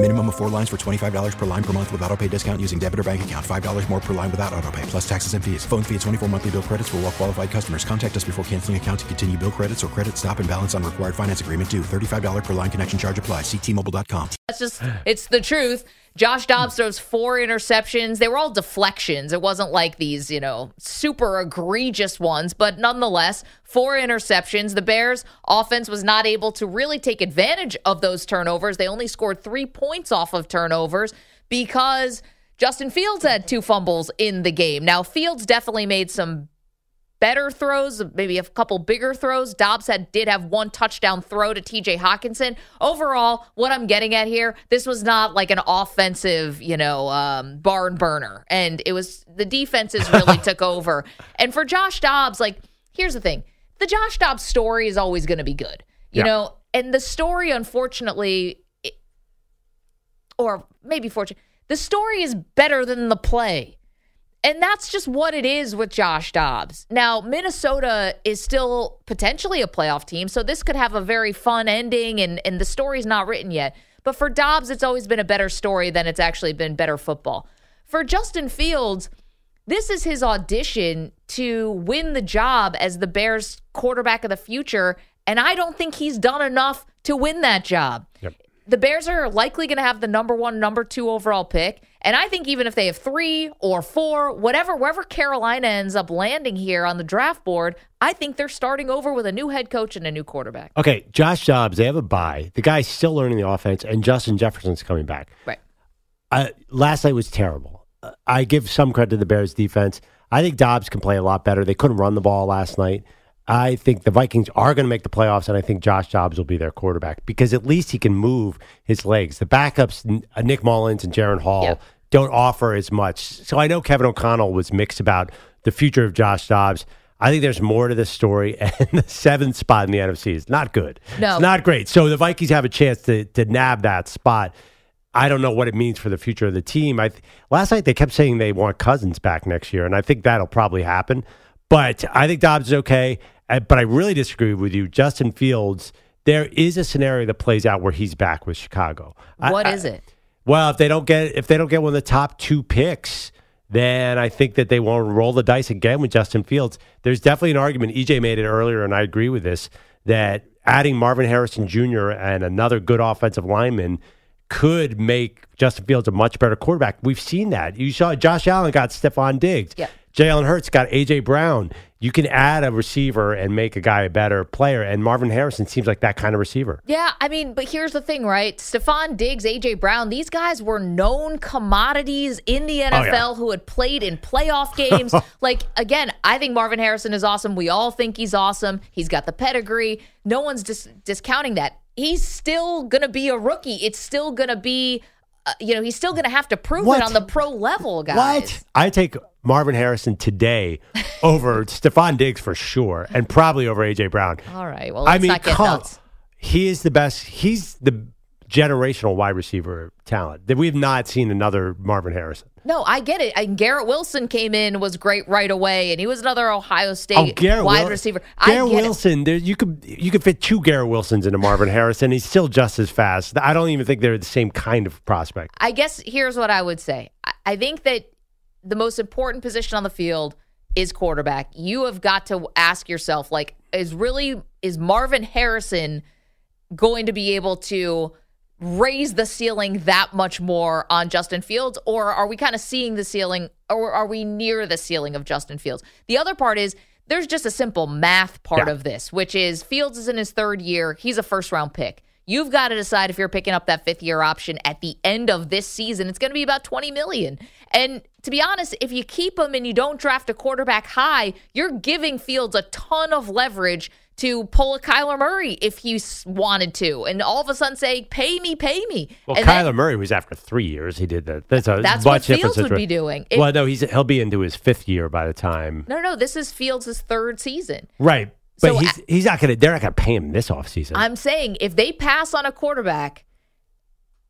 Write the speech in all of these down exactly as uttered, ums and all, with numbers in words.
Minimum of four lines for twenty-five dollars per line per month with autopay discount using debit or bank account. five dollars more per line without autopay, plus taxes and fees. Phone fee at twenty-four monthly bill credits for well qualified customers. Contact us before canceling account to continue bill credits or credit stop and balance on required finance agreement due. thirty-five dollars per line connection charge applies. See T Mobile dot com. That's just, it's the truth. Josh Dobbs throws four interceptions. They were all deflections. It wasn't like these, you know, super egregious ones, but nonetheless, four interceptions. The Bears' offense was not able to really take advantage of those turnovers. They only scored three points off of turnovers because Justin Fields had two fumbles in the game. Now, Fields definitely made some better throws, maybe a couple bigger throws. Dobbs had did have one touchdown throw to T J Hockenson. Overall, what I'm getting at here, this was not like an offensive, you know, um, barn burner. And it was the defenses really took over. And for Josh Dobbs, like, here's the thing. The Josh Dobbs story is always going to be good, you yeah. know. And the story, unfortunately, it, or maybe fortunately, the story is better than the play. And that's just what it is with Josh Dobbs. Now, Minnesota is still potentially a playoff team, so this could have a very fun ending, and, and the story's not written yet. But for Dobbs, it's always been a better story than it's actually been better football. For Justin Fields, this is his audition to win the job as the Bears' quarterback of the future, and I don't think he's done enough to win that job. Yep. The Bears are likely going to have the number one, number two overall pick. And I think even if they have three or four, whatever, wherever Carolina ends up landing here on the draft board, I think they're starting over with a new head coach and a new quarterback. Okay, Josh Dobbs, they have a bye. The guy's still learning the offense, and Justin Jefferson's coming back. Right. Uh, last night was terrible. Uh, I give some credit to the Bears' defense. I think Dobbs can play a lot better. They couldn't run the ball last night. I think the Vikings are going to make the playoffs, and I think Josh Dobbs will be their quarterback because at least he can move his legs. The backups, Nick Mullins and Jaron Hall, yeah. don't offer as much. So I know Kevin O'Connell was mixed about the future of Josh Dobbs. I think there's more to this story, and the seventh spot in the N F C is not good. No. It's not great. So the Vikings have a chance to, to nab that spot. I don't know what it means for the future of the team. I th- Last night they kept saying they want Cousins back next year, and I think that'll probably happen. But I think Dobbs is okay. But I really disagree with you. Justin Fields, there is a scenario that plays out where he's back with Chicago. What I, is it? I, well, if they don't get if they don't get one of the top two picks, then I think that they won't roll the dice again with Justin Fields. There's definitely an argument. E J made it earlier, and I agree with this, that adding Marvin Harrison Junior and another good offensive lineman could make Justin Fields a much better quarterback. We've seen that. You saw Josh Allen got Stephon Diggs. Yeah. Jalen Hurts got A J. Brown. You can add a receiver and make a guy a better player, and Marvin Harrison seems like that kind of receiver. Yeah, I mean, but here's the thing, right? Stephon Diggs, A J. Brown, these guys were known commodities in the N F L oh, yeah. who had played in playoff games. Like, again, I think Marvin Harrison is awesome. We all think he's awesome. He's got the pedigree. No one's dis- discounting that. He's still going to be a rookie. It's still going to be, uh, you know, he's still going to have to prove what? it on the pro level, guys. What? I take Marvin Harrison today over Stephon Diggs for sure, and probably over A J. Brown. All right. Well, let's I mean, not get nuts. He is the best. He's the generational wide receiver talent that we've not seen another Marvin Harrison. No, I get it. And Garrett Wilson came in, was great right away, and he was another Ohio State oh, wide Wil- receiver. Garrett I get Wilson, there, you could you could fit two Garrett Wilsons into Marvin Harrison. He's still just as fast. I don't even think they're the same kind of prospect. I guess here's what I would say. I, I think that the most important position on the field is quarterback. You have got to ask yourself, like, is really is Marvin Harrison going to be able to raise the ceiling that much more on Justin Fields, or are we kind of seeing the ceiling, or are we near the ceiling of Justin Fields? The other part is there's just a simple math part yeah. of this, which is Fields is in his third year. He's a first round pick. You've got to decide if you're picking up that fifth year option at the end of this season. It's going to be about twenty million dollars. And to be honest, if you keep him and you don't draft a quarterback high, you're giving Fields a ton of leverage to pull a Kyler Murray if he wanted to, and all of a sudden say, pay me, pay me. Well, and Kyler then, Murray was after three years. He did that. That's, a that's what Fields would be doing. If, well, no, he's, he'll be into his fifth year by the time. No, no, this is Fields' third season. Right. But so, he's, he's not going to, they're not going to pay him this offseason. I'm saying if they pass on a quarterback,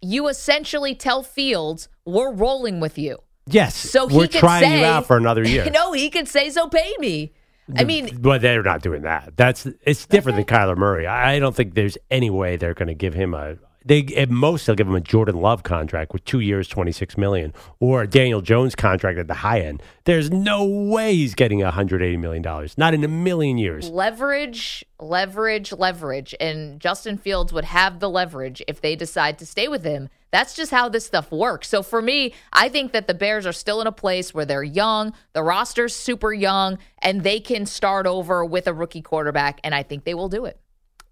you essentially tell Fields, we're rolling with you. Yes. So we're he could trying say, you out for another year. No, he could say, so pay me. I mean, well, they're not doing that. That's it's different okay. than Kyler Murray. I don't think there's any way they're going to give him a. They at most they'll give him a Jordan Love contract with two years, twenty six million, or a Daniel Jones contract at the high end. There's no way he's getting a hundred eighty million dollars. Not in a million years. Leverage, leverage, leverage, and Justin Fields would have the leverage if they decide to stay with him. That's just how this stuff works. So for me, I think that the Bears are still in a place where they're young, the roster's super young, and they can start over with a rookie quarterback, and I think they will do it.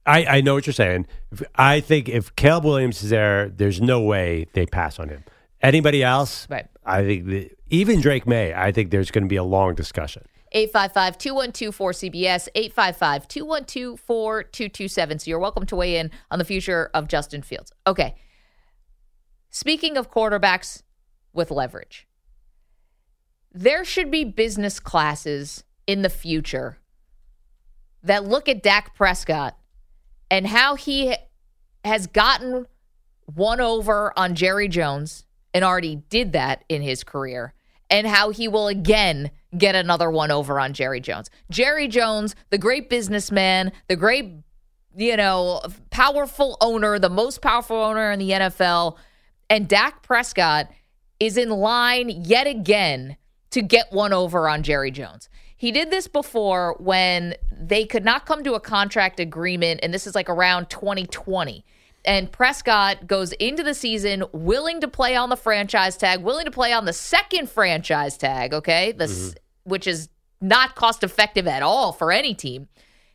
I, I know what you're saying. I think if Caleb Williams is there, there's no way they pass on him. Anybody else? Right. I think the, even Drake May, I think there's going to be a long discussion. eight five five, two one two, four C B S, eight five five, two one two, four two two seven. So you're welcome to weigh in on the future of Justin Fields. Okay. Speaking of quarterbacks with leverage, there should be business classes in the future that look at Dak Prescott and how he has gotten one over on Jerry Jones and already did that in his career, and how he will again get another one over on Jerry Jones. Jerry Jones, the great businessman, the great, you know, powerful owner, the most powerful owner in the N F L. And Dak Prescott is in line yet again to get one over on Jerry Jones. He did this before when they could not come to a contract agreement, and this is like around twenty twenty. And Prescott goes into the season willing to play on the franchise tag, willing to play on the second franchise tag, okay, the, mm-hmm. which is not cost-effective at all for any team.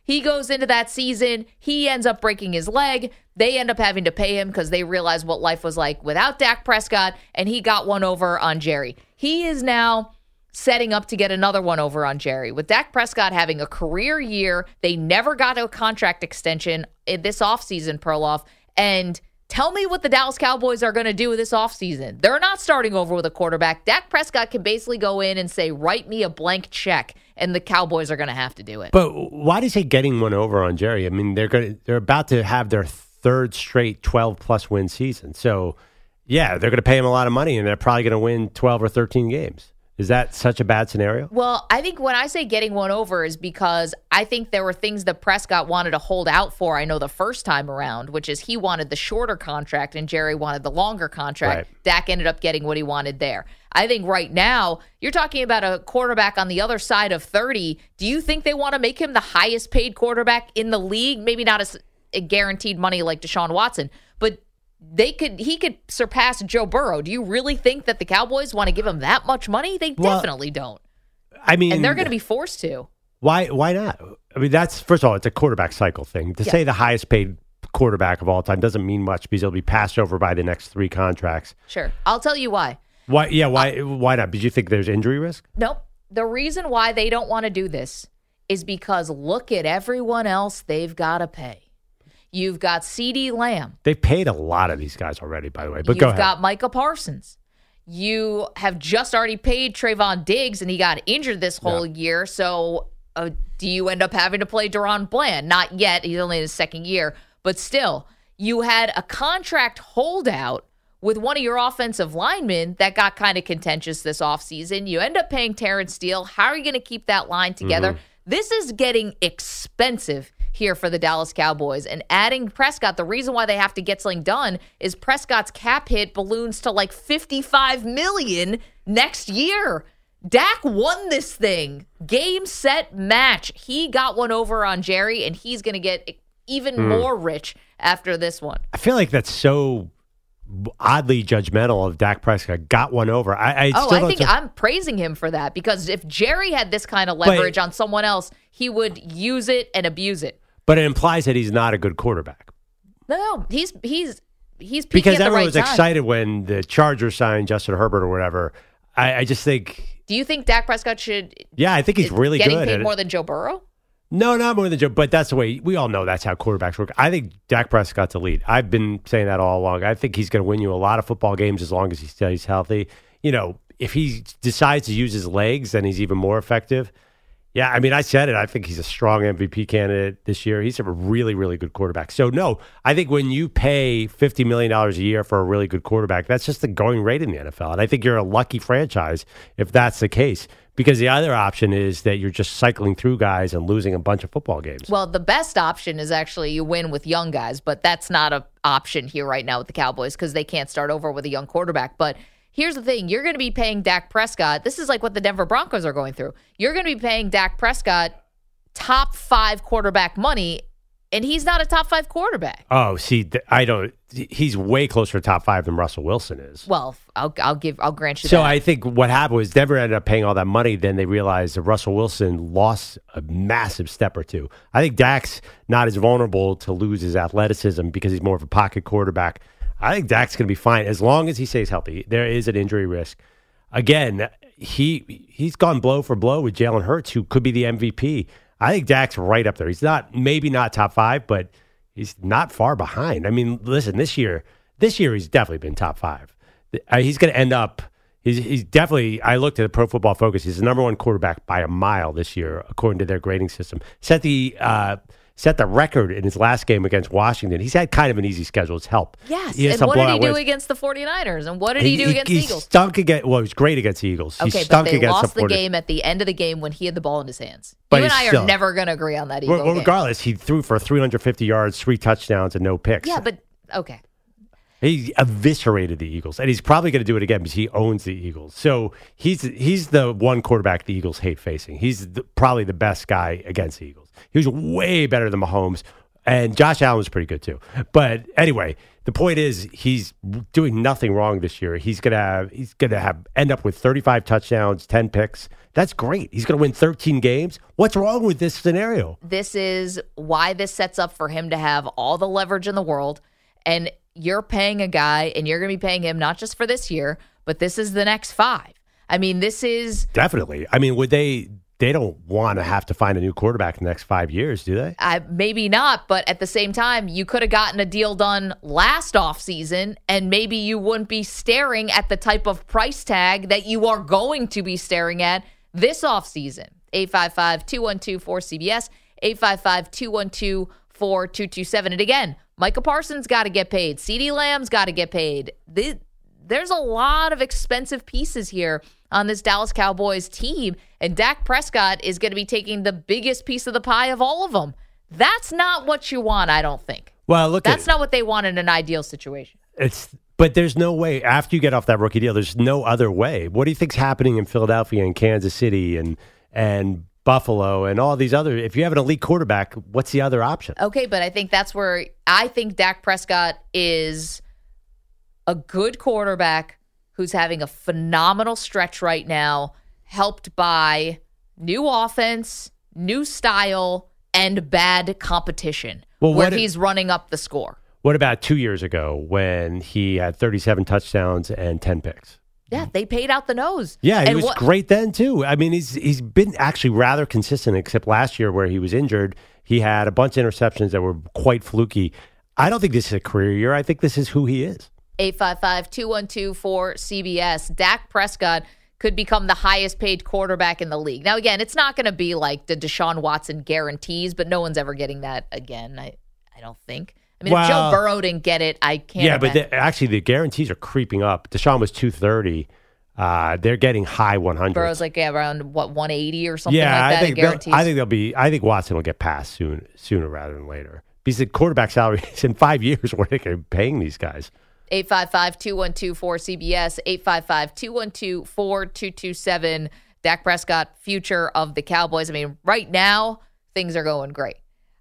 He goes into that season. He ends up breaking his leg. They end up having to pay him because they realized what life was like without Dak Prescott, and he got one over on Jerry. He is now setting up to get another one over on Jerry. With Dak Prescott having a career year, they never got a contract extension in this offseason, Perloff. And tell me what the Dallas Cowboys are going to do this offseason. They're not starting over with a quarterback. Dak Prescott can basically go in and say, write me a blank check, and the Cowboys are going to have to do it. But why do you say getting one over on Jerry? I mean, they're going to, they're about to have their third straight twelve-plus win season. So, yeah, they're going to pay him a lot of money, and they're probably going to win twelve or thirteen games. Is that such a bad scenario? Well, I think when I say getting one over is because I think there were things that Prescott wanted to hold out for, I know, the first time around, which is he wanted the shorter contract and Jerry wanted the longer contract. Right. Dak ended up getting what he wanted there. I think right now you're talking about a quarterback on the other side of thirty. Do you think they want to make him the highest paid quarterback in the league? Maybe not as a guaranteed money like Deshaun Watson, but They could, he could surpass Joe Burrow. Do you really think that the Cowboys want to give him that much money? They well, definitely don't. I mean, and they're going to be forced to. Why? Why not? I mean, that's first of all, it's a quarterback cycle thing. To yeah. say the highest paid quarterback of all time doesn't mean much because he'll be passed over by the next three contracts. Sure, I'll tell you why. Why? Yeah. Why? Uh, why not? Did you think there's injury risk? Nope. The reason why they don't want to do this is because look at everyone else they've got to pay. You've got CeeDee Lamb. They've paid a lot of these guys already, by the way. But You've go ahead. got Micah Parsons. You have just already paid Trayvon Diggs, and he got injured this whole yeah. year. So uh, do you end up having to play Deron Bland? Not yet. He's only in his second year. But still, you had a contract holdout with one of your offensive linemen that got kind of contentious this offseason. You end up paying Terrence Steele. How are you going to keep that line together? Mm-hmm. This is getting expensive here for the Dallas Cowboys, and adding Prescott, the reason why they have to get something done is Prescott's cap hit balloons to like fifty-five million dollars next year. Dak won this thing. Game, set, match. He got one over on Jerry, and he's going to get even mm. more rich after this one. I feel like that's so oddly judgmental of Dak Prescott. Got one over. I, I oh, still I think t- I'm praising him for that, because if Jerry had this kind of leverage but, on someone else, he would use it and abuse it. But it implies that he's not a good quarterback. No, no, he's he's he's peaking because at the everyone right was time. Excited when the Chargers signed Justin Herbert or whatever. I, I just think. Do you think Dak Prescott should? Yeah, I think he's really getting good. Paid at more than Joe Burrow. No, not more than Joe, but that's the way we all know that's how quarterbacks work. I think Dak Prescott's elite. I've been saying that all along. I think he's going to win you a lot of football games as long as he stays healthy. You know, if he decides to use his legs, then he's even more effective. Yeah, I mean, I said it. I think he's a strong M V P candidate this year. He's a really, really good quarterback. So, no, I think when you pay fifty million dollars a year for a really good quarterback, that's just the going rate in the N F L. And I think you're a lucky franchise if that's the case. Because the other option is that you're just cycling through guys and losing a bunch of football games. Well, the best option is actually you win with young guys, but that's not an option here right now with the Cowboys because they can't start over with a young quarterback. But here's the thing. You're going to be paying Dak Prescott. This is like what the Denver Broncos are going through. You're going to be paying Dak Prescott top five quarterback money, and he's not a top five quarterback. Oh, see, I don't. He's way closer to top five than Russell Wilson is. Well, I'll I'll give I'll grant you that. So I think what happened was Denver ended up paying all that money. Then they realized that Russell Wilson lost a massive step or two. I think Dak's not as vulnerable to lose his athleticism because he's more of a pocket quarterback. I think Dak's going to be fine as long as he stays healthy. There is an injury risk. Again, he he's gone blow for blow with Jalen Hurts, who could be the M V P. I think Dak's right up there. He's not maybe not top five, but he's not far behind. I mean, listen, this year, this year he's definitely been top five. He's going to end up, he's, he's definitely, I looked at the Pro Football Focus, he's the number one quarterback by a mile this year, according to their grading system. Set the uh, set the record in his last game against Washington. He's had kind of an easy schedule. It's helped. Yes, he and what did he do wins. against the 49ers? And what did he, he do he, against he the Eagles? Stunk against, well, he was great against the Eagles. Okay, he stunk but they against lost the, the game at the end of the game when he had the ball in his hands. But you and I are still, never going to agree on that Eagle well, regardless, game. He threw for three hundred fifty yards, three touchdowns, and no picks. Yeah, but, okay. He eviscerated the Eagles, and he's probably going to do it again because he owns the Eagles. So he's he's the one quarterback the Eagles hate facing. He's the, probably the best guy against the Eagles. He was way better than Mahomes, and Josh Allen was pretty good too. But anyway, the point is he's doing nothing wrong this year. He's going to have, he's going to have end up with thirty-five touchdowns, ten picks. That's great. He's going to win thirteen games. What's wrong with this scenario? This is why this sets up for him to have all the leverage in the world. And you're paying a guy, and you're going to be paying him not just for this year, but this is the next five. I mean, this is... Definitely. I mean, would they... They don't want to have to find a new quarterback in the next five years, do they? Uh, maybe not, but at the same time, you could have gotten a deal done last offseason, and maybe you wouldn't be staring at the type of price tag that you are going to be staring at this offseason. eight five five, two one two, four C B S, eight five five, two one two, four two two seven. And again, Micah Parsons got to get paid. CeeDee Lamb's got to get paid. There's a lot of expensive pieces here on this Dallas Cowboys team, and Dak Prescott is going to be taking the biggest piece of the pie of all of them. That's not what you want, I don't think. Well, look, that's not what they want in an ideal situation. It's, but there's no way after you get off that rookie deal. There's no other way. What do you think's happening in Philadelphia and Kansas City and and Buffalo and all these other? If you have an elite quarterback, what's the other option? Okay, but I think that's where I think Dak Prescott is a good quarterback who's having a phenomenal stretch right now, helped by new offense, new style, and bad competition, well, where if, he's running up the score. What about two years ago when he had thirty-seven touchdowns and ten picks? Yeah, they paid out the nose. Yeah, he and was wh- great then, too. I mean, he's he's been actually rather consistent, except last year where he was injured. He had a bunch of interceptions that were quite fluky. I don't think this is a career year. I think this is who he is. eight five five, two one two, four C B S. Dak Prescott could become the highest paid quarterback in the league. Now, again, it's not going to be like the Deshaun Watson guarantees, but no one's ever getting that again, I, I don't think. I mean, well, if Joe Burrow didn't get it, I can't Yeah, imagine. But the, actually the guarantees are creeping up. Deshaun was two thirty. Uh, they're getting high one hundred. Burrow's like yeah, around, what, one eighty or something yeah, like that I think in guarantees? I think, they'll be, I think Watson will get passed soon, sooner rather than later. Because the quarterback salary is in five years where they're paying these guys. eight five five, two one two, four C B S, eight five five, two one two, four two two seven. Dak Prescott, future of the Cowboys. I mean, right now, things are going great.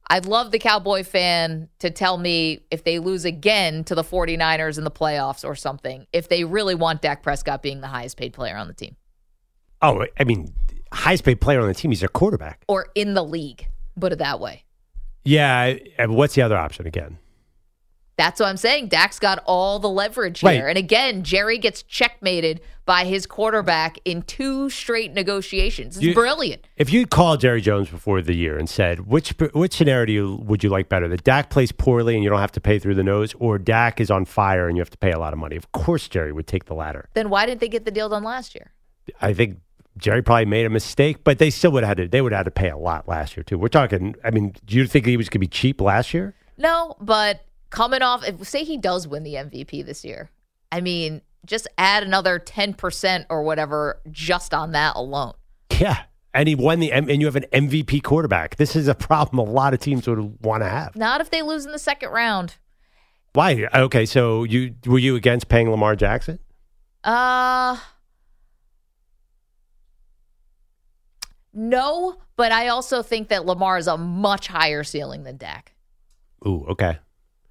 I'd love the Cowboy fan to tell me if they lose again to the 49ers in the playoffs or something, if they really want Dak Prescott being the highest paid player on the team. Oh, I mean, highest paid player on the team, he's their quarterback. Or in the league, put it that way. Yeah, and what's the other option again? That's what I'm saying. Dak's got all the leverage here. Right. And again, Jerry gets checkmated by his quarterback in two straight negotiations. It's you, brilliant. If you called Jerry Jones before the year and said, which which scenario do you, would you like better? That Dak plays poorly and you don't have to pay through the nose, or Dak is on fire and you have to pay a lot of money? Of course Jerry would take the latter. Then why didn't they get the deal done last year? I think Jerry probably made a mistake, but they still would have had to, they would have had to pay a lot last year, too. We're talking, I mean, do you think he was going to be cheap last year? No, but... Coming off, if, say he does win the M V P this year, I mean, just add another ten percent or whatever just on that alone. Yeah, and he won the M- and you have an M V P quarterback. This is a problem a lot of teams would want to have. Not if they lose in the second round. Why? Okay, so you were you against paying Lamar Jackson? Uh, no, but I also think that Lamar is a much higher ceiling than Dak. Ooh, okay.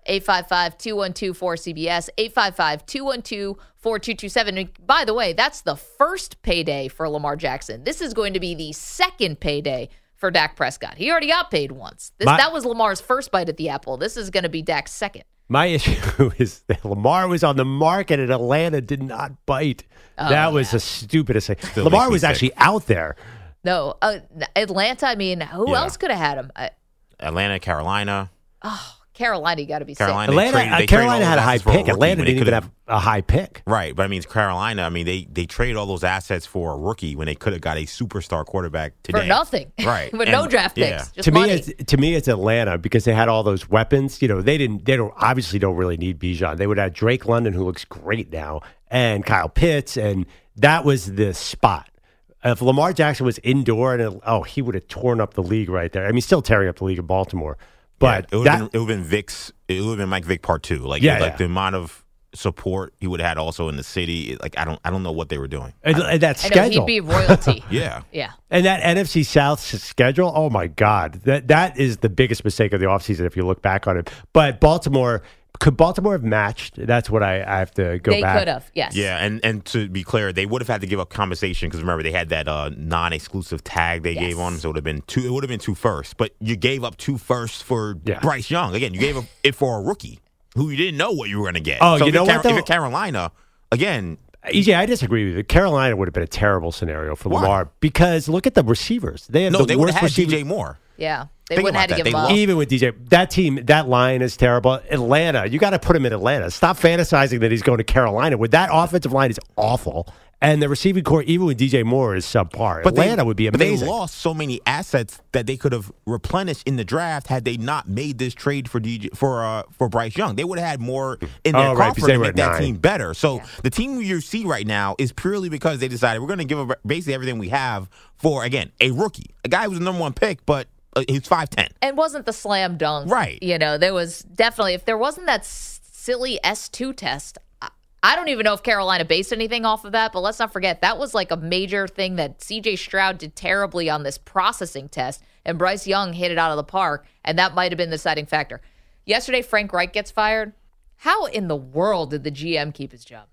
eight five five, two one two, four C B S, eight five five, two one two, four two two seven. And by the way, that's the first payday for Lamar Jackson. This is going to be the second payday for Dak Prescott. He already got paid once. This, my, that was Lamar's first bite at the apple. This is going to be Dak's second. My issue is that Lamar was on the market and Atlanta did not bite. Oh, that yeah. was the stupidest thing. Still Lamar was sick. actually out there. No, uh, Atlanta, I mean, who yeah. else could have had him? I, Atlanta, Carolina. Oh, Carolina, you got to be sick. Atlanta, traded, uh, Carolina had a high pick. A Atlanta didn't even have a high pick. Right, but I mean, it's Carolina. I mean, they they traded all those assets for a rookie when they could have got a superstar quarterback today. For nothing. Right. With and, no draft picks. Yeah. Just to money. me, it's, to me, it's Atlanta because they had all those weapons. You know, they didn't. They don't obviously don't really need Bijan. They would have Drake London, who looks great now, and Kyle Pitts, and that was the spot. If Lamar Jackson was indoor, and it, oh, he would have torn up the league right there. I mean, still tearing up the league in Baltimore. But yeah, it would have been, been Vic's. It would have been Mike Vick part two. Like, yeah, like yeah. the amount of support he would have had also in the city. Like, I don't, I don't know what they were doing. And, and that schedule, he'd be royalty. yeah, yeah. And that N F C South schedule. Oh my God, that that is the biggest mistake of the offseason if you look back on it. But Baltimore. Could Baltimore have matched? That's what I, I have to go they back. They could have, yes. Yeah, and, and to be clear, they would have had to give up compensation because remember they had that uh, non-exclusive tag they yes. gave on him, so it would have been two. It would have been two firsts, but you gave up two firsts for yeah. Bryce Young. Again, you gave up it for a rookie who you didn't know what you were going to get. Oh, so you know Car- what? Though? If Carolina, again, yeah, I disagree with you. Carolina would have been a terrible scenario for Why? Lamar because look at the receivers. They had no, the they would have had receiver. D J Moore. Yeah. They Think wouldn't have to that. give up. Even with D J, that team, that line is terrible. Atlanta, you got to put him in Atlanta. Stop fantasizing that he's going to Carolina. With that offensive line is awful, and the receiving core, even with D J Moore, is subpar. But Atlanta they, would be amazing. But they lost so many assets that they could have replenished in the draft had they not made this trade for D J for uh, for Bryce Young. They would have had more in their oh, right, coffer to make that nine. team better. So yeah. the team you see right now is purely because they decided we're going to give up basically everything we have for again a rookie, a guy who was the number one pick, but. He's five ten. And wasn't the slam dunk. Right. You know, there was definitely, if there wasn't that silly S two test, I, I don't even know if Carolina based anything off of that, but let's not forget, that was like a major thing that C J Stroud did terribly on this processing test, and Bryce Young hit it out of the park, and that might have been the deciding factor. Yesterday, Frank Reich gets fired. How in the world did the G M keep his job?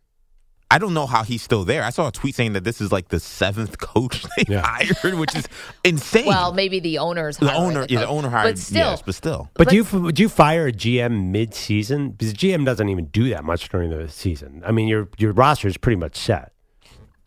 I don't know how he's still there. I saw a tweet saying that this is like the seventh coach they yeah. hired, which is insane. Well, maybe the owner's hired. The owner, the yeah, the owner hired. But still. Yes, but still. But, but do, you, do you fire a G M mid-season? Because G M doesn't even do that much during the season. I mean, your your roster is pretty much set.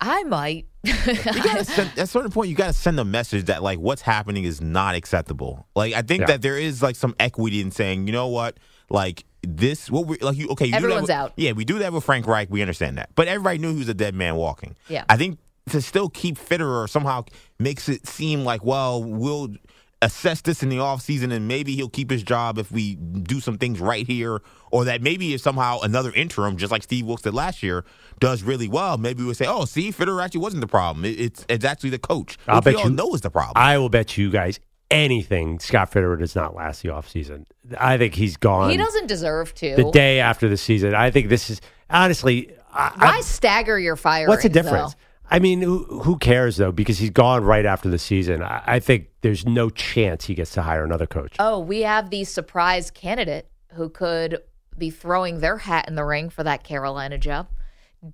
I might. you gotta send, at a certain point, you got to send a message that, like, what's happening is not acceptable. Like, I think yeah. that there is, like, some equity in saying, you know what, like, This what we like you okay you everyone's do that with, out yeah we do that with Frank Reich, we understand that, but everybody knew he was a dead man walking. yeah I think to still keep Fitterer somehow makes it seem like, well, we'll assess this in the offseason and maybe he'll keep his job if we do some things right here, or that maybe if somehow another interim, just like Steve Wilkes did last year, does really well, maybe we'll say, oh, see, Fitterer actually wasn't the problem, it, it's it's actually the coach. I'll bet we all you know is the problem. I will bet you guys anything Scott Fitterer does not last the offseason. I think he's gone. He doesn't deserve to. The day after the season. I think this is, honestly. I, Why I, stagger your firings? What's the difference? Though? I mean, who, who cares, though? Because he's gone right after the season. I, I think there's no chance he gets to hire another coach. Oh, we have the surprise candidate who could be throwing their hat in the ring for that Carolina job.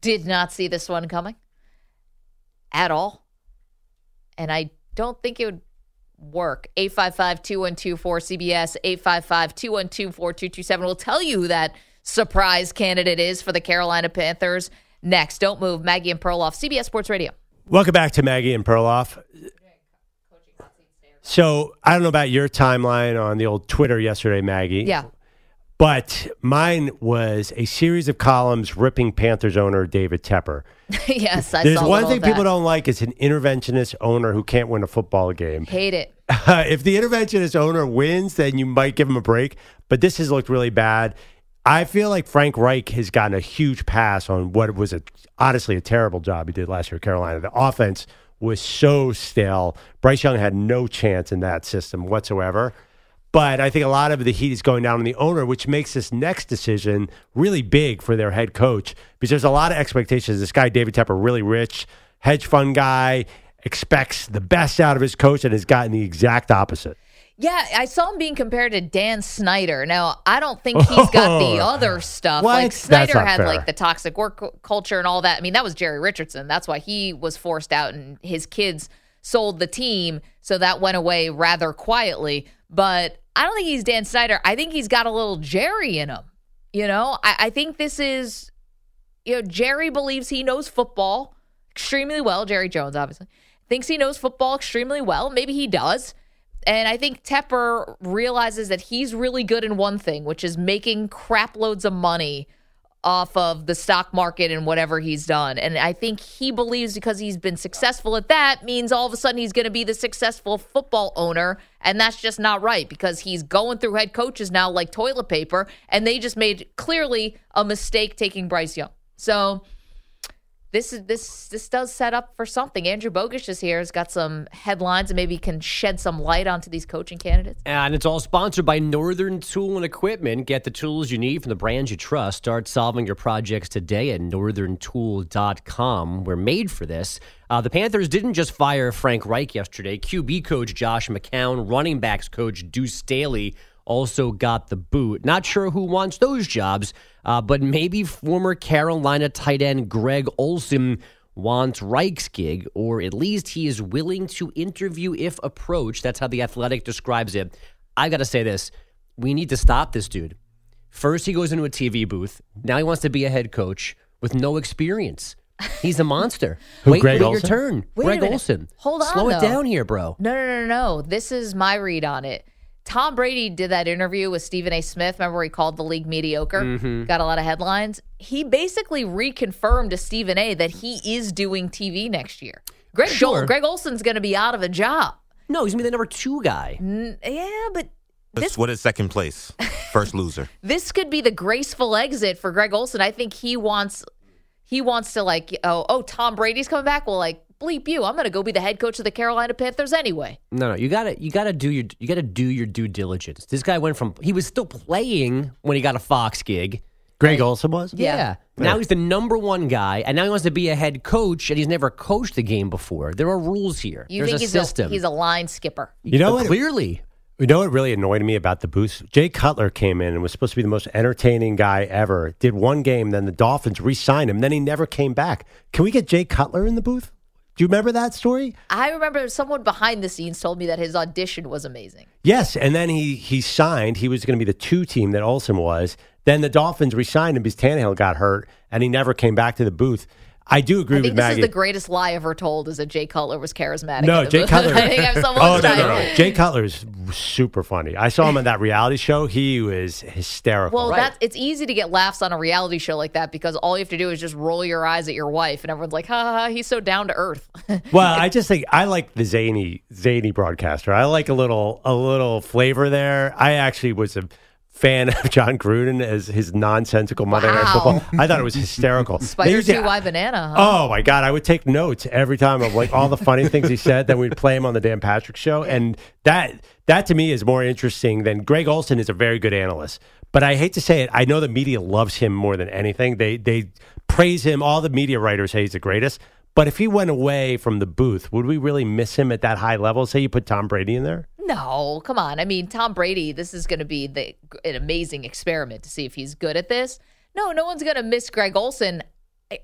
Did not see this one coming at all. And I don't think it would work. eight five five, two one two, four C B S, eight five five, two one two, four two two seven. We'll tell you who that surprise candidate is for the Carolina Panthers next. Don't move. Maggie and Perloff, C B S Sports Radio. Welcome back to Maggie and Perloff. So I don't know about your timeline on the old Twitter yesterday, Maggie. Yeah. But mine was a series of columns ripping Panthers owner David Tepper. Yes, I There's saw that. There's one thing people don't like is an interventionist owner who can't win a football game. Hate it. Uh, if the interventionist owner wins, then you might give him a break. But this has looked really bad. I feel like Frank Reich has gotten a huge pass on what was a, honestly a terrible job he did last year at Carolina. The offense was so stale. Bryce Young had no chance in that system whatsoever. But I think a lot of the heat is going down on the owner, which makes this next decision really big for their head coach, because there's a lot of expectations. This guy, David Tepper, really rich, hedge fund guy, expects the best out of his coach and has gotten the exact opposite. Yeah, I saw him being compared to Dan Snyder. Now, I don't think he's got the other stuff. What? Like Snyder had fair. like the toxic work culture and all that. I mean, that was Jerry Richardson. That's why he was forced out and his kids sold the team. So that went away rather quietly. But I don't think he's Dan Snyder. I think he's got a little Jerry in him. You know, I, I think this is, you know, Jerry believes he knows football extremely well. Jerry Jones, obviously, thinks he knows football extremely well. Maybe he does. And I think Tepper realizes that he's really good in one thing, which is making crap loads of money off of the stock market and whatever he's done. And I think he believes because he's been successful at that means all of a sudden he's going to be the successful football owner. And that's just not right, because he's going through head coaches now like toilet paper, and they just made clearly a mistake taking Bryce Young. So this is this this does set up for something. Andrew Bogish is here. Has got some headlines and maybe can shed some light onto these coaching candidates. And it's all sponsored by Northern Tool and Equipment. Get the tools you need from the brands you trust. Start solving your projects today at northern tool dot com. We're made for this. Uh, the Panthers didn't just fire Frank Reich yesterday. Q B coach Josh McCown, running backs coach Deuce Staley also got the boot. Not sure who wants those jobs, uh, but maybe former Carolina tight end Greg Olsen wants Reich's gig, or at least he is willing to interview if approached. That's how The Athletic describes it. I got to say this. We need to stop this dude. First, he goes into a T V booth. Now he wants to be a head coach with no experience. He's a monster. Who, wait, Greg wait Olsen? Your turn. Wait Greg Olsen. Hold on, Slow though. it down here, bro. No, no, no, no. This is my read on it. Tom Brady did that interview with Stephen A. Smith. Remember where he called the league mediocre? Mm-hmm. Got a lot of headlines. He basically reconfirmed to Stephen A. that he is doing T V next year. Greg, sure. Joel, Greg Olsen's going to be out of a job. No, he's going to be the number two guy. N- yeah, but... This, what is second place? First loser. This could be the graceful exit for Greg Olsen. I think he wants... He wants to, like, oh, oh, Tom Brady's coming back. Well, like, bleep you. I'm going to go be the head coach of the Carolina Panthers anyway. No, no, you got to, you got to do your, you got to do your due diligence. This guy went from, he was still playing when he got a Fox gig. Greg Olsen was? Yeah. yeah. Now he's the number one guy, and now he wants to be a head coach, and he's never coached the game before. There are rules here. You There's think a he's system. A, he's a line skipper. You know what? Clearly. You know what really annoyed me about the booth? Jay Cutler came in and was supposed to be the most entertaining guy ever. Did one game, then the Dolphins re-signed him, then he never came back. Can we get Jay Cutler in the booth? Do you remember that story? I remember someone behind the scenes told me that his audition was amazing. Yes, and then he he signed. He was going to be the two team that Olsen was. Then the Dolphins re-signed him because Tannehill got hurt, and he never came back to the booth. I do agree I with Maggie. I think this is the greatest lie ever told, is that Jay Cutler was charismatic. No, Jay Cutler. I think I'm oh, no, no, no. Jay Cutler is super funny. I saw him on that reality show. He was hysterical. Well, right. that's, it's easy to get laughs on a reality show like that, because all you have to do is just roll your eyes at your wife, and everyone's like, ha, ha, ha, he's so down to earth. Well, I just think I like the zany, zany broadcaster. I like a little, a little flavor there. I actually was a... fan of John Gruden as his nonsensical Monday wow. Night Football. I thought it was hysterical. Spider two Y banana. Huh? Oh my God! I would take notes every time of like all the funny things he said. Then we'd play him on the Dan Patrick Show, and that that to me is more interesting than Greg Olsen is a very good analyst. But I hate to say it, I know the media loves him more than anything. They they praise him. All the media writers say he's the greatest. But if he went away from the booth, would we really miss him at that high level? Say you put Tom Brady in there? No, come on. I mean, Tom Brady, this is going to be the, an amazing experiment to see if he's good at this. No, no one's going to miss Greg Olsen.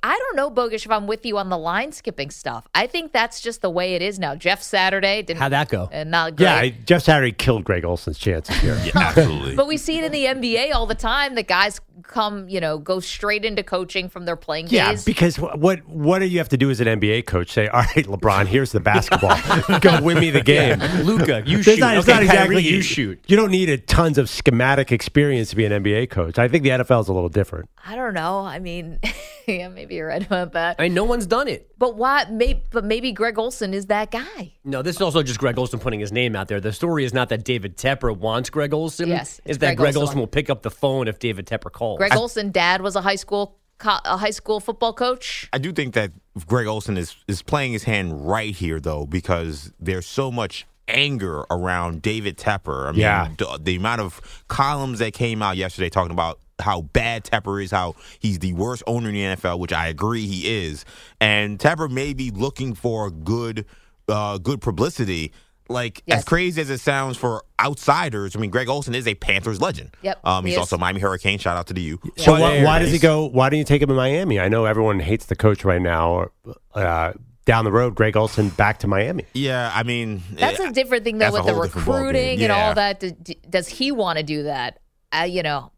I don't know, Bogish, if I'm with you on the line skipping stuff. I think that's just the way it is now. Jeff Saturday didn't. How'd that go? And not great. Yeah, I, Jeff Saturday killed Greg Olsen's chances here. Yeah, absolutely. But we see it in the N B A all the time. The guys come, you know, go straight into coaching from their playing days. Yeah, because what what do you have to do as an N B A coach? Say, all right, LeBron, here's the basketball. Go win me the game. Yeah. Luka, you shoot. It's not, it's okay, not exactly Kyrie, you shoot. You don't need a tons of schematic experience to be an N B A coach. I think the N F L is a little different. I don't know. I mean, yeah. Maybe you're right about that. I mean, no one's done it. But why? Maybe, but maybe Greg Olsen is that guy. No, this is also just Greg Olsen putting his name out there. The story is not that David Tepper wants Greg Olsen. Yes, it's, it's that Greg, Greg Olsen, Olsen will pick up the phone if David Tepper calls. Greg I, Olsen, dad was a high school a high school football coach. I do think that Greg Olsen is is playing his hand right here, though, because there's so much anger around David Tepper. I mean, yeah. the, the amount of columns that came out yesterday talking about how bad Tepper is, how he's the worst owner in the N F L, which I agree he is. And Tepper may be looking for good uh, good publicity. Like, yes. as crazy as it sounds for outsiders, I mean, Greg Olsen is a Panthers legend. Yep, um, he's he also Miami Hurricane. Shout out to the U. Yeah. So why, why does he go, why don't you take him to Miami? I know everyone hates the coach right now. Uh, down the road, Greg Olsen back to Miami. Yeah, I mean. That's it, a different thing, though, with the recruiting yeah. and all that. Does he want to do that? Uh, you know.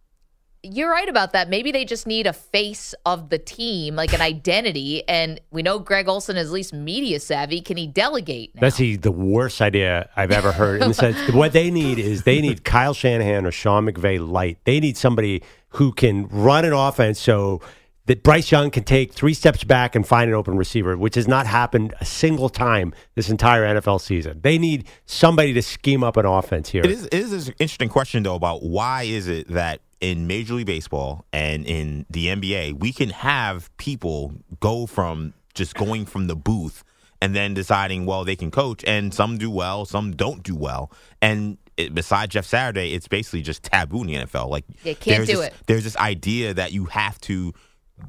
You're right about that. Maybe they just need a face of the team, like an identity. And we know Greg Olsen is at least media savvy. Can he delegate now? That's the, the worst idea I've ever heard. In the sense, what they need is they need Kyle Shanahan or Sean McVay light. They need somebody who can run an offense so that Bryce Young can take three steps back and find an open receiver, which has not happened a single time this entire N F L season. They need somebody to scheme up an offense here. It is, it is an interesting question, though, about why is it that in Major League Baseball and in the N B A, we can have people go from just going from the booth and then deciding, well, they can coach, and some do well, some don't do well. And it, besides Jeff Saturday, it's basically just taboo in the N F L. Like, they can't do this, it. There's this idea that you have to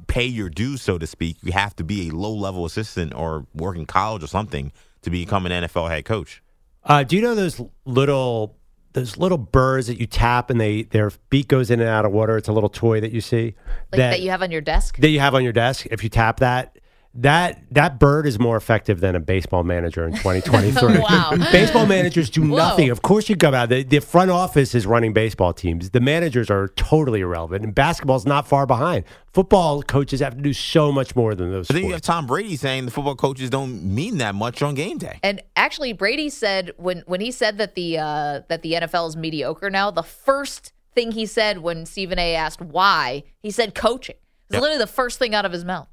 pay your dues, so to speak. You have to be a low-level assistant or work in college or something to become an N F L head coach. Uh, do you know those little... Those little birds that you tap and they their beak goes in and out of water. It's a little toy that you see. Like that, that you have on your desk? That you have on your desk. If you tap that, that that bird is more effective than a baseball manager in twenty twenty-three. Wow. Baseball managers do Whoa. nothing. Of course you come out. The, the front office is running baseball teams. The managers are totally irrelevant. And basketball's not far behind. Football coaches have to do so much more than those. But then sports. You have Tom Brady saying the football coaches don't mean that much on game day. And actually, Brady said when when he said that the uh, that the N F L is mediocre now, the first thing he said when Stephen A. asked why, he said coaching. It's yep. literally the first thing out of his mouth.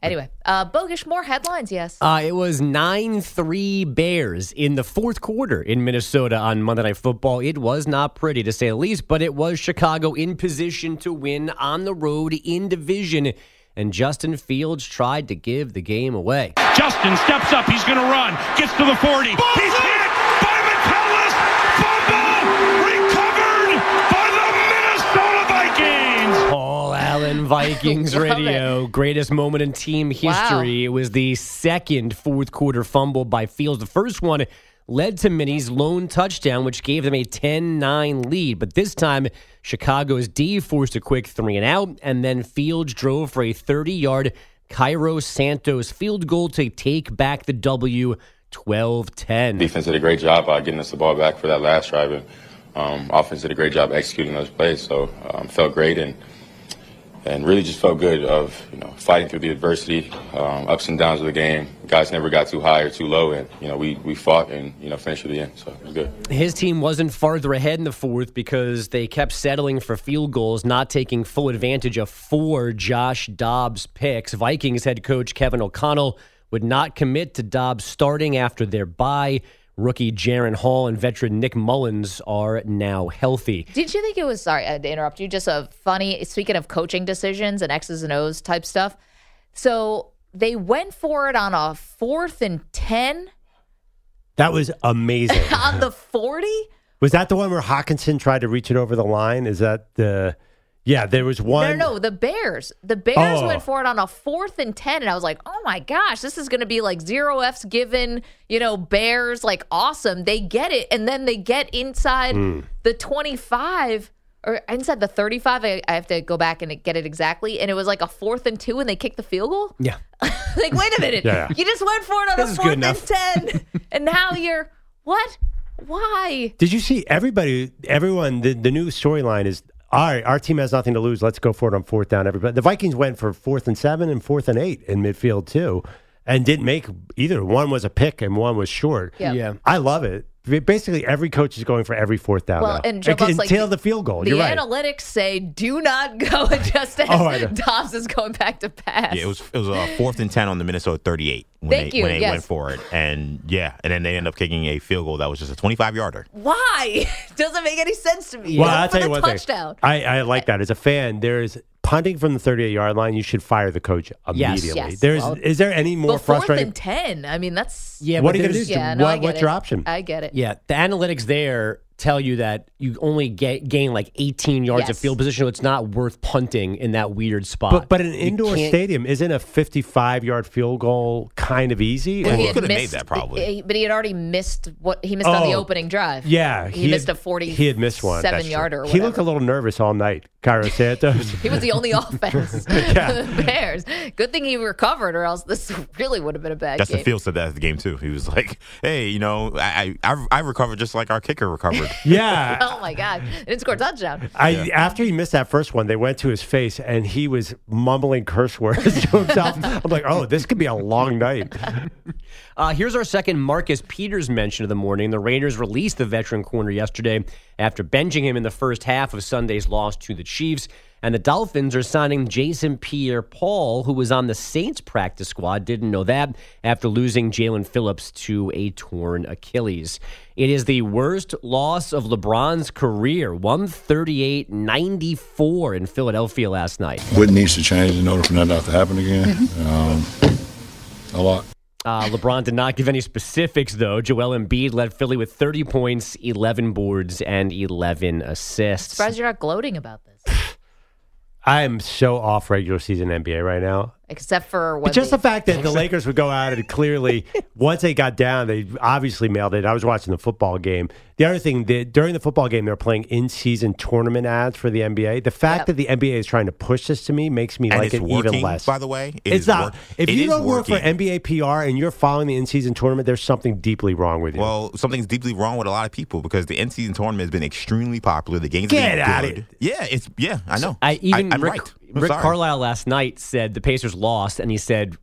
Anyway, uh, Bogish, more headlines, yes. Uh, it was nine three Bears in the fourth quarter in Minnesota on Monday Night Football. It was not pretty, to say the least, but it was Chicago in position to win on the road in division, and Justin Fields tried to give the game away. Justin steps up. He's going to run. Gets to the forty. Ball's He's in! hit by McCullis. Fumble recovered by the Minnesota Vikings. Oh. Vikings radio, it. greatest moment in team history. Wow. It was the second fourth quarter fumble by Fields. The first one led to Minnie's lone touchdown, which gave them a ten nine lead. But this time, Chicago's D forced a quick three and out, and then Fields drove for a thirty-yard Cairo Santos field goal to take back the W, twelve ten. Defense did a great job by getting us the ball back for that last drive, and um, offense did a great job executing those plays. So um, felt great and. And really just felt good of, you know, fighting through the adversity, um, ups and downs of the game. Guys never got too high or too low, and, you know, we, we fought and, you know, finished to the end, so it was good. His team wasn't farther ahead in the fourth because they kept settling for field goals, not taking full advantage of four Josh Dobbs picks. Vikings head coach Kevin O'Connell would not commit to Dobbs starting after their bye. Rookie Jaron Hall and veteran Nick Mullins are now healthy. Did you think it was, sorry to interrupt you, just a funny, speaking of coaching decisions and X's and O's type stuff, so they went for it on a fourth and ten? That was amazing. On the forty? Was that the one where Hockenson tried to reach it over the line? Is that the... Yeah, there was one. No, no, no, the Bears. The Bears oh. went for it on a fourth and ten, and I was like, oh, my gosh, this is going to be like zero F's given, you know, Bears, like awesome. They get it, and then they get inside mm. the twenty-five. or inside the thirty-five. I, I have to go back and get it exactly. And it was like a fourth and two, and they kicked the field goal. Yeah. Like, wait a minute. Yeah, yeah. You just went for it on this a fourth and enough. ten, and now you're what? Why? Did you see everybody? Everyone. The, the new storyline is, all right, our team has nothing to lose. Let's go for it on fourth down. Everybody. The Vikings went for fourth and seven and fourth and eight in midfield too, and didn't make either. One was a pick and one was short. Yeah, yeah. I love it. Basically, every coach is going for every fourth down. Well, and Joe Buff's like, until the field goal. The You're right. analytics say do not go just as oh, right. Dobbs is going back to pass. Yeah, it was it was a fourth and ten on the Minnesota thirty-eight when Thank they, you. When they yes. went for it, and yeah, and then they end up kicking a field goal that was just a twenty-five yarder. Why? Doesn't make any sense to me. Well, I'll tell you one touchdown. thing. I, I like that as a fan. There is. Punting from the thirty-eight yard line, you should fire the coach immediately. Yes, yes. There's, well, is there any more frustrating? Fourth and ten. I mean, that's yeah. What are you going to do? Yeah, no, what, what's it. your option? I get it. Yeah, the analytics there tell you that you only get, gain like eighteen yards yes. of field position, so it's not worth punting in that weird spot. But, but an you indoor stadium isn't a fifty-five yard field goal kind of easy. Well, he could have made that probably. But he had already missed what he missed oh, on the opening drive. Yeah, he, he missed had, a forty. He had missed one seven yarder. Or he looked a little nervous all night. Cairo Santos. He was the only offense yeah. for the Bears. Good thing he recovered, or else this really would have been a bad Justin game. Justin Fields said that at the game, too. He was like, hey, you know, I I, I recovered just like our kicker recovered. Yeah. Oh, my God. It didn't score a touchdown. I, yeah. After he missed that first one, they went to his face, and he was mumbling curse words to himself. I'm like, oh, this could be a long night. Uh, here's our second Marcus Peters mention of the morning. The Raiders released the veteran corner yesterday after benching him in the first half of Sunday's loss to the Chiefs. And the Dolphins are signing Jason Pierre-Paul, who was on the Saints practice squad. Didn't know that after losing Jalen Phillips to a torn Achilles. It is the worst loss of LeBron's career, one thirty-eight ninety-four in Philadelphia last night. What needs to change in order for that not to happen again? um, a lot. Uh, LeBron did not give any specifics, though. Joel Embiid led Philly with thirty points, eleven boards, and eleven assists. I'm surprised you're not gloating about this. I am so off regular season N B A right now. Except for what just the fact that the Lakers would go out and clearly, once they got down, they obviously mailed it. I was watching the football game. The other thing, they, during the football game, they're playing in-season tournament ads for the N B A. The fact yep. that the N B A is trying to push this to me makes me and like it working, even less. By the way, it it's not. Work- if it you don't working. work for N B A P R and you're following the in-season tournament, there's something deeply wrong with you. Well, something's deeply wrong with a lot of people because the in-season tournament has been extremely popular. The games get have been good. It. Yeah, it's yeah. I know. So I even I, I'm Rick, right. I'm Rick Carlisle last night said the Pacers lost, and he said.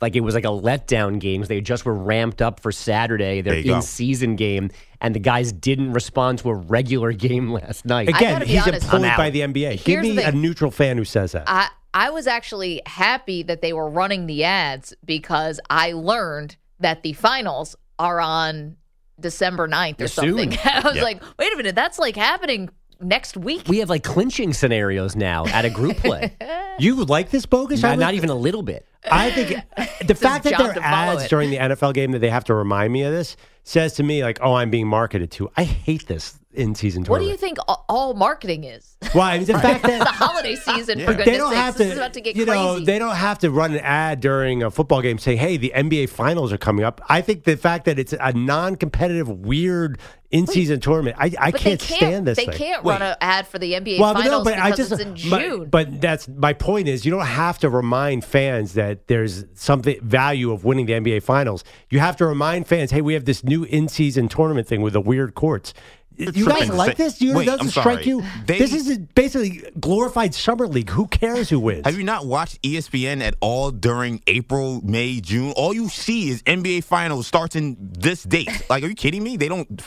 Like it was like a letdown game. They just were ramped up for Saturday, their in-season game, and the guys didn't respond to a regular game last night. Again, he's employed by the N B A. Give me a neutral fan who says that. I, I was actually happy that they were running the ads because I learned that the finals are on December ninth or something. I was yep. like, wait a minute, that's like happening next week. We have like clinching scenarios now at a group play. You like this bogus? Not, not even a little bit. I think the fact that there are ads it. during the N F L game that they have to remind me of this says to me, like, oh, I'm being marketed to. I hate this in-season tournament. What do you think all marketing is? Why? Well, the fact that it's the holiday season, yeah. for goodness sakes, this is about to get you crazy. Know, they don't have to run an ad during a football game saying, hey, the N B A finals are coming up. I think the fact that it's a non-competitive, weird in-season Wait, tournament, I, I can't, can't stand this They thing. can't Wait. run an ad for the N B A well, finals no, but because I just, it's in June. But, but that's my point is you don't have to remind fans that there's something value of winning the N B A finals. You have to remind fans, hey, we have this new in-season tournament thing with the weird courts. It's you guys like this? You Wait, doesn't I'm strike sorry. you? They, this is basically glorified summer league. Who cares who wins? Have you not watched E S P N at all during April, May, June? All you see is N B A Finals starts in this date. Like, are you kidding me? They don't.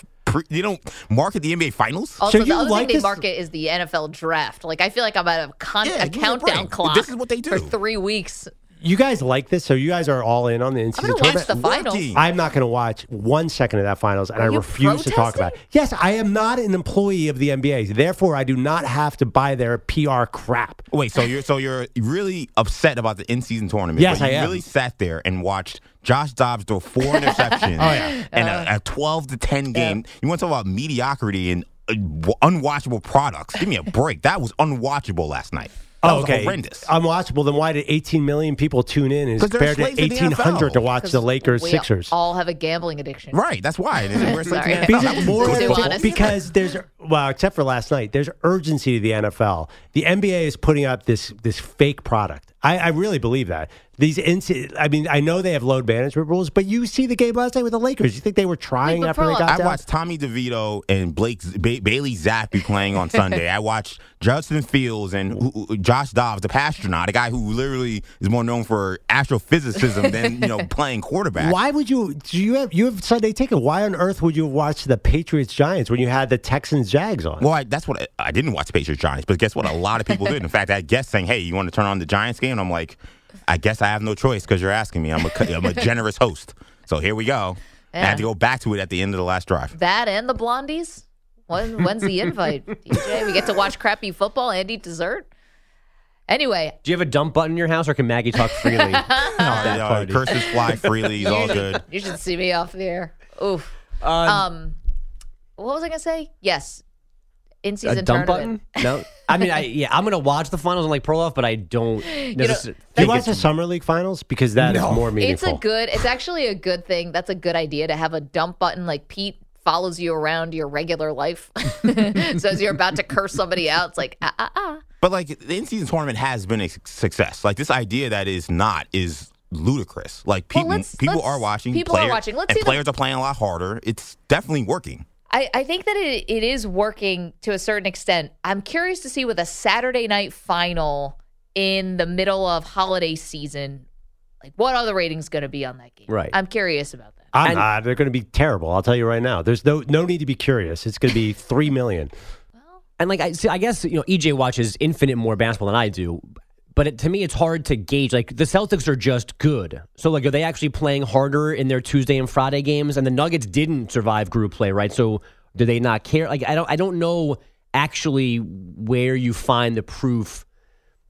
You don't market the N B A Finals? Also, so the other like thing this? they market is the N F L draft. Like, I feel like I'm at a, con- yeah, a countdown clock this is what they do. for three weeks. You guys like this, so you guys are all in on the in-season I'm tournament. I'm going to watch the finals. I'm not going to watch one second of that finals, and I refuse protesting? to talk about it. Yes, I am not an employee of the N B A. Therefore, I do not have to buy their P R crap. Wait, so you're so you're really upset about the in-season tournament. Yes, but I you am. You really sat there and watched Josh Dobbs throw four interceptions oh, yeah. and a, a twelve to ten game. Yeah. You want to talk about mediocrity and unwatchable products. Give me a break. That was unwatchable last night. That oh, okay. horrendous. Unwatchable. Then why did eighteen million people tune in as compared to eighteen hundred to watch the Lakers Sixers? All have a gambling addiction. Right. That's why. We're slaves to the N F L. Because there's well, except for last night, there's urgency to the N F L. The N B A is putting up this this fake product. I, I really believe that. These, inc- I mean, I know they have load management rules, but you see the game last night with the Lakers. You think they were trying Wait, after Perloff, they got I down? I watched Tommy DeVito and Blake ba- Bailey Zappi playing on Sunday. I watched Justin Fields and who, who, Josh Dobbs, the pastronaut, a guy who literally is more known for astrophysicism than you know playing quarterback. Why would you? Do you have you have Sunday ticket? Why on earth would you watch the Patriots Giants when you had the Texans Jags on? Well, I, that's what I, I didn't watch the Patriots Giants, but guess what? A lot of people did. In fact, I guess saying, "Hey, you want to turn on the Giants game?" And I'm like, I guess I have no choice because you're asking me. I'm a, I'm a generous host. So here we go. Yeah. I have to go back to it at the end of the last drive. That and the Blondies. When, when's the invite, D J? We get to watch crappy football and eat dessert? Anyway. Do you have a dump button in your house or can Maggie talk freely? no, no curses fly freely. It's all good. You should see me off the air. Oof. Um, um, what was I going to say? Yes. In-season a dump tournament. Button? No. I mean, I, yeah, I'm going to watch the finals and like Perloff, but I don't. You know, do you watch the Summer League finals? Because that no. is more meaningful. It's a good, it's actually a good thing. That's a good idea to have a dump button. Like Pete follows you around your regular life. So as you're about to curse somebody out, it's like, ah, ah, ah. But like the in-season tournament has been a success. Like this idea that is not is ludicrous. Like people, well, let's, people let's, are watching. People player, are watching. Let's and see players them. Are playing a lot harder. It's definitely working. I, I think that it, it is working to a certain extent. I'm curious to see with a Saturday night final in the middle of holiday season, like what are the ratings going to be on that game? Right. I'm curious about that. I'm and, not. They're going to be terrible. I'll tell you right now. There's no no need to be curious. It's going to be three million. Well, and like I, so I guess you know E J watches infinite more basketball than I do. But it, to me, it's hard to gauge. Like, the Celtics are just good. So, like, are they actually playing harder in their Tuesday and Friday games? And the Nuggets didn't survive group play, right? So, do they not care? Like, I don't I don't know actually where you find the proof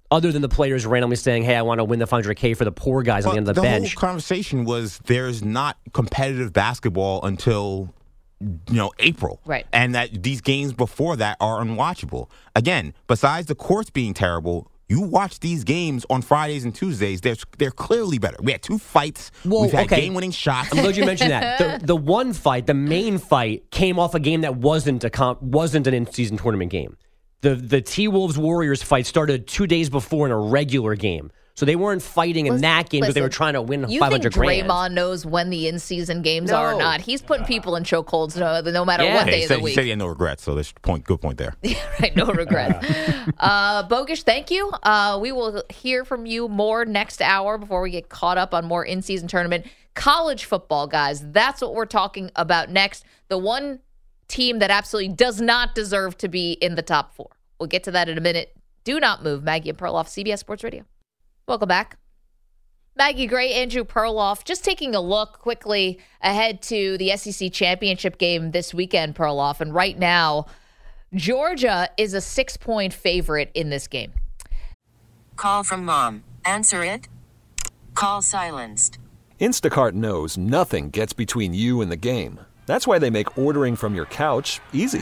other than the players randomly saying, hey, I want to win the five hundred K for the poor guys well, on the end of the, the bench. The whole conversation was there's not competitive basketball until, you know, April. Right. And that these games before that are unwatchable. Again, besides the courts being terrible, you watch these games on Fridays and Tuesdays. They're they're clearly better. We had two fights. Whoa, We've had okay. game-winning shots. I'm glad you mentioned that. The, the one fight, the main fight, came off a game that wasn't a comp, wasn't an in-season tournament game. The the T-Wolves Warriors fight started two days before in a regular game, so they weren't fighting in listen, that game because they were trying to win five hundred grand. You think Draymond knows when the in-season games no. are or not? He's putting people in chokeholds no, no matter yeah. what hey, day of said, the week. He said he had no regrets, so that's point. Good point there. Yeah, right, no regrets. Uh, Bogish, thank you. Uh, we will hear from you more next hour before we get caught up on more in-season tournament. College football, guys, that's what we're talking about next. The one team that absolutely does not deserve to be in the top four. We'll get to that in a minute. Do not move. Maggie and Perloff, C B S Sports Radio. Welcome back. Maggie Gray, Andrew Perloff, just taking a look quickly ahead to the S E C championship game this weekend, Perloff. And right now, Georgia is a six-point favorite in this game. Call from mom. Answer it. Call silenced. Instacart knows nothing gets between you and the game. That's why they make ordering from your couch easy.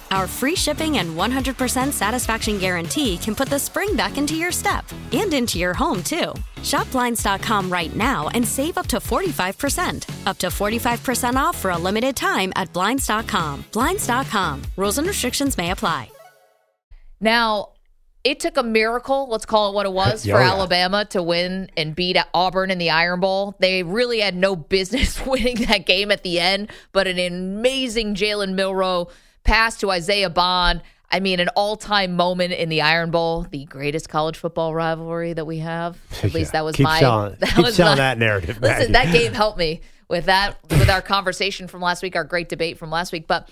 Our free shipping and one hundred percent satisfaction guarantee can put the spring back into your step. And into your home, too. Shop Blinds dot com right now and save up to forty-five percent. Up to forty-five percent off for a limited time at Blinds dot com. Blinds dot com. Rules and restrictions may apply. Now, it took a miracle, let's call it what it was, for oh, yeah. Alabama to win and beat Auburn in the Iron Bowl. They really had no business winning that game at the end, but an amazing Jalen Milroe pass to Isaiah Bond. I mean, an all-time moment in the Iron Bowl, the greatest college football rivalry that we have. At least yeah. that was keep my... Selling, that keep was selling my, that narrative, Listen, Maggie. That game helped me with that, with our conversation from last week, our great debate from last week. But,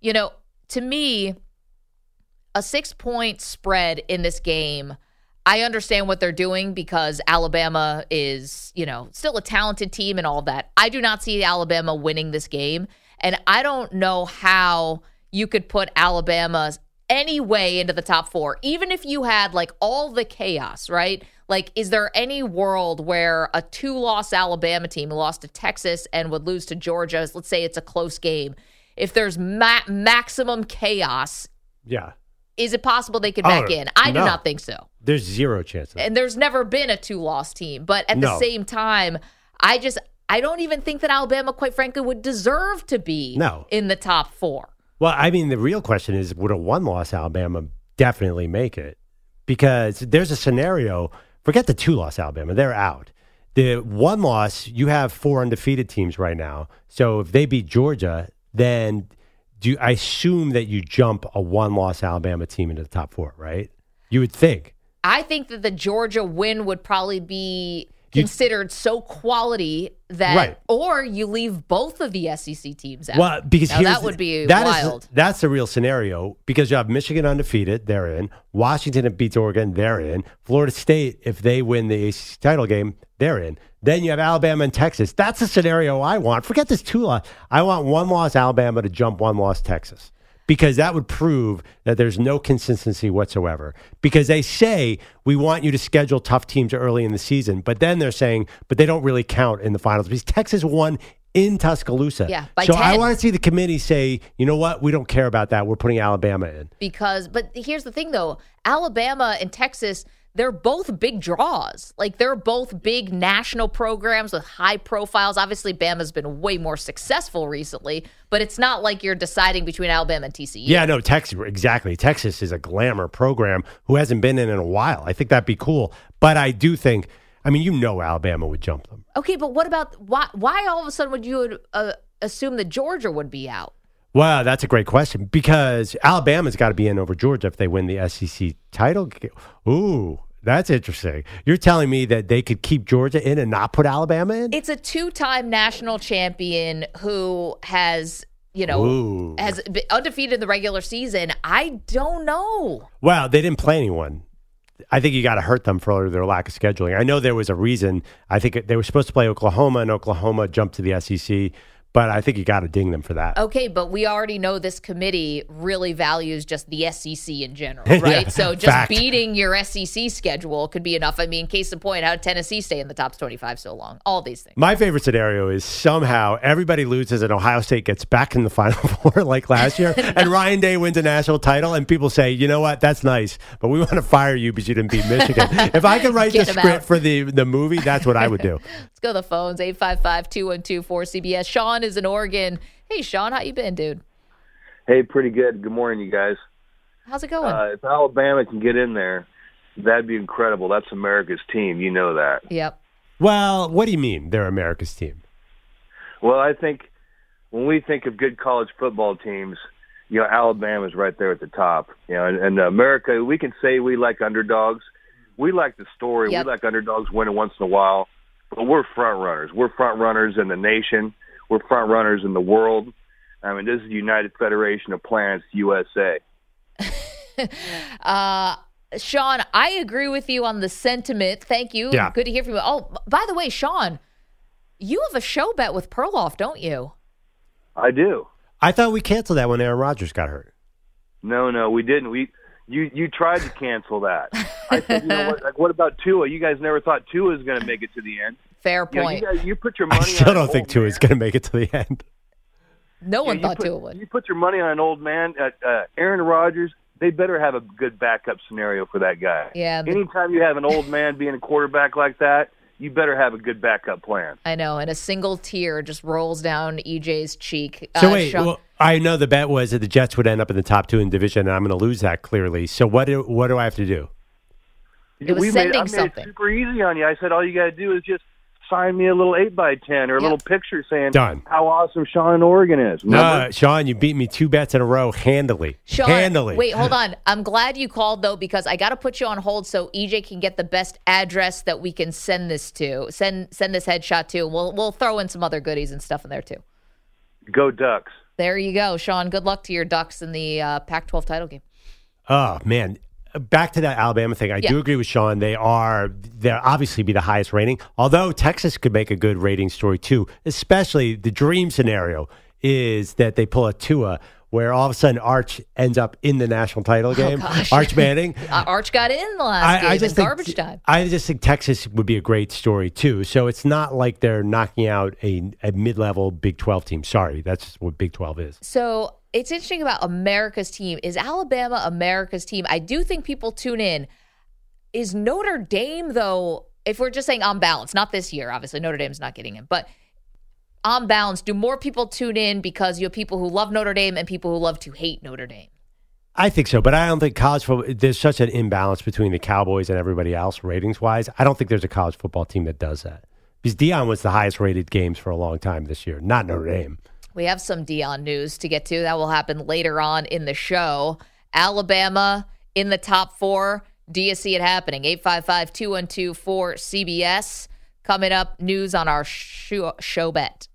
you know, to me, a six-point spread in this game, I understand what they're doing because Alabama is, you know, still a talented team and all that. I do not see Alabama winning this game, and I don't know how you could put Alabama's any way into the top four, even if you had like all the chaos, right? Like, is there any world where a two-loss Alabama team who lost to Texas and would lose to Georgia, let's say it's a close game, if there's ma- maximum chaos, yeah, is it possible they could back oh, in? I no. do not think so. There's zero chance of that. And there's never been a two-loss team. But at no. the same time, I just, I don't even think that Alabama, quite frankly, would deserve to be no. in the top four. Well, I mean, the real question is, would a one-loss Alabama definitely make it? Because there's a scenario, forget the two-loss Alabama, they're out. The one-loss, you have four undefeated teams right now. So if they beat Georgia, then do you, I assume that you jump a one-loss Alabama team into the top four, right? You would think. I think that the Georgia win would probably be considered so quality that, right. or you leave both of the S E C teams out. Well, because now, that would be that wild. Is, that's the real scenario because you have Michigan undefeated, they're in. Washington beats Oregon, they're in. Florida State, if they win the A C C title game, they're in. Then you have Alabama and Texas. That's the scenario I want. Forget this two loss. I want one loss Alabama to jump one loss Texas because that would prove that there's no consistency whatsoever. Because they say, we want you to schedule tough teams early in the season, but then they're saying, but they don't really count in the finals. Because Texas won in Tuscaloosa. Yeah, by so ten. I want to see the committee say, you know what, we don't care about that. We're putting Alabama in. Because, but here's the thing, though. Alabama and Texas, they're both big draws. Like, they're both big national programs with high profiles. Obviously, Bama's been way more successful recently, but it's not like you're deciding between Alabama and T C U. Yeah, no, Texas, exactly. Texas is a glamour program who hasn't been in in a while. I think that'd be cool. But I do think, I mean, you know Alabama would jump them. Okay, but what about, why, why all of a sudden would you uh, assume that Georgia would be out? Well, that's a great question because Alabama's got to be in over Georgia if they win the S E C title. Ooh. That's interesting. You're telling me that they could keep Georgia in and not put Alabama in? It's a two-time national champion who has, you know, Ooh. has been undefeated in the regular season. I don't know. Well, they didn't play anyone. I think you got to hurt them for their lack of scheduling. I know there was a reason. I think they were supposed to play Oklahoma, and Oklahoma jumped to the S E C. But I think you got to ding them for that. Okay, but we already know this committee really values just the S E C in general, right? yeah, so just fact. beating your S E C schedule could be enough. I mean, case in point, how did Tennessee stay in the top twenty-five so long? All these things. My favorite scenario is somehow everybody loses and Ohio State gets back in the Final Four like last year, and Ryan Day wins a national title, and people say, you know what, that's nice, but we want to fire you because you didn't beat Michigan. If I could write Get the script out. for the, the movie, that's what I would do. Let's go to the phones, eight five five, two one two, four C B S. Sean is in Oregon. Hey, Sean, how you been, dude? Hey, pretty good. Good morning, you guys. How's it going? Uh, if Alabama can get in there, that'd be incredible. That's America's team. You know that. Yep. Well, what do you mean they're America's team? Well, I think when we think of good college football teams, you know, Alabama's right there at the top. You know, and, and America, we can say we like underdogs. We like the story. Yep. We like underdogs winning once in a while. But we're front runners. We're front runners in the nation. We're front runners in the world. I mean, this is the United Federation of Planets U S A. uh, Sean, I agree with you on the sentiment. Thank you. Yeah. Good to hear from you. Oh, by the way, Sean, you have a show bet with Perloff, don't you? I do. I thought we canceled that when Aaron Rodgers got hurt. No, no, we didn't. We You you tried to cancel that. I said, you know what, like, what about Tua? You guys never thought Tua was going to make it to the end. Fair point. You know, you guys, you put your money I still on don't think Tua is going to make it to the end. No one yeah, thought put, Tua would. You put your money on an old man, uh, uh, Aaron Rodgers. They better have a good backup scenario for that guy. Yeah. But... anytime you have an old man being a quarterback like that, you better have a good backup plan. I know, and a single tear just rolls down E J's cheek. So uh, wait, Sean... well, I know the bet was that the Jets would end up in the top two in division, and I'm going to lose that clearly. So what do, what do I have to do? It was we sending made, I made something. It super easy on you. I said all you got to do is just sign me a little eight by ten or a yep. little picture saying Done. how awesome Sean in Oregon is. Remember? No, Sean, you beat me two bets in a row handily. Sean, handily. Wait, hold on. I'm glad you called, though, because I got to put you on hold so E J can get the best address that we can send this to. Send send this headshot to. We'll, we'll throw in some other goodies and stuff in there, too. Go Ducks. There you go, Sean. Good luck to your Ducks in the uh, Pac twelve title game. Oh, man. Back to that Alabama thing, I yeah. do agree with Sean. They are, they'll obviously be the highest rating, although Texas could make a good rating story too, especially the dream scenario is that they pull a Tua where all of a sudden Arch ends up in the national title game. Oh, Arch Manning. Arch got in the last I, game. I just think, garbage time. I just think Texas would be a great story too. So it's not like they're knocking out a, a mid-level Big twelve team. Sorry, that's what Big twelve is. So... it's interesting about America's team. Is Alabama America's team? I do think people tune in. Is Notre Dame, though, if we're just saying on balance, not this year, obviously, Notre Dame's not getting in, but on balance, do more people tune in because you have people who love Notre Dame and people who love to hate Notre Dame? I think so, but I don't think college football, there's such an imbalance between the Cowboys and everybody else ratings-wise. I don't think there's a college football team that does that. Because Dion was the highest-rated games for a long time this year, not Notre Dame. We have some Dion news to get to. That will happen later on in the show. Alabama in the top four. Do you see it happening? eight five five, two one two, four C B S. Coming up, news on our show, show bet.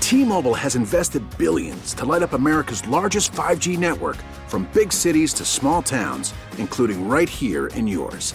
T-Mobile has invested billions to light up America's largest five G network from big cities to small towns, including right here in yours.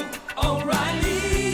O'Reilly.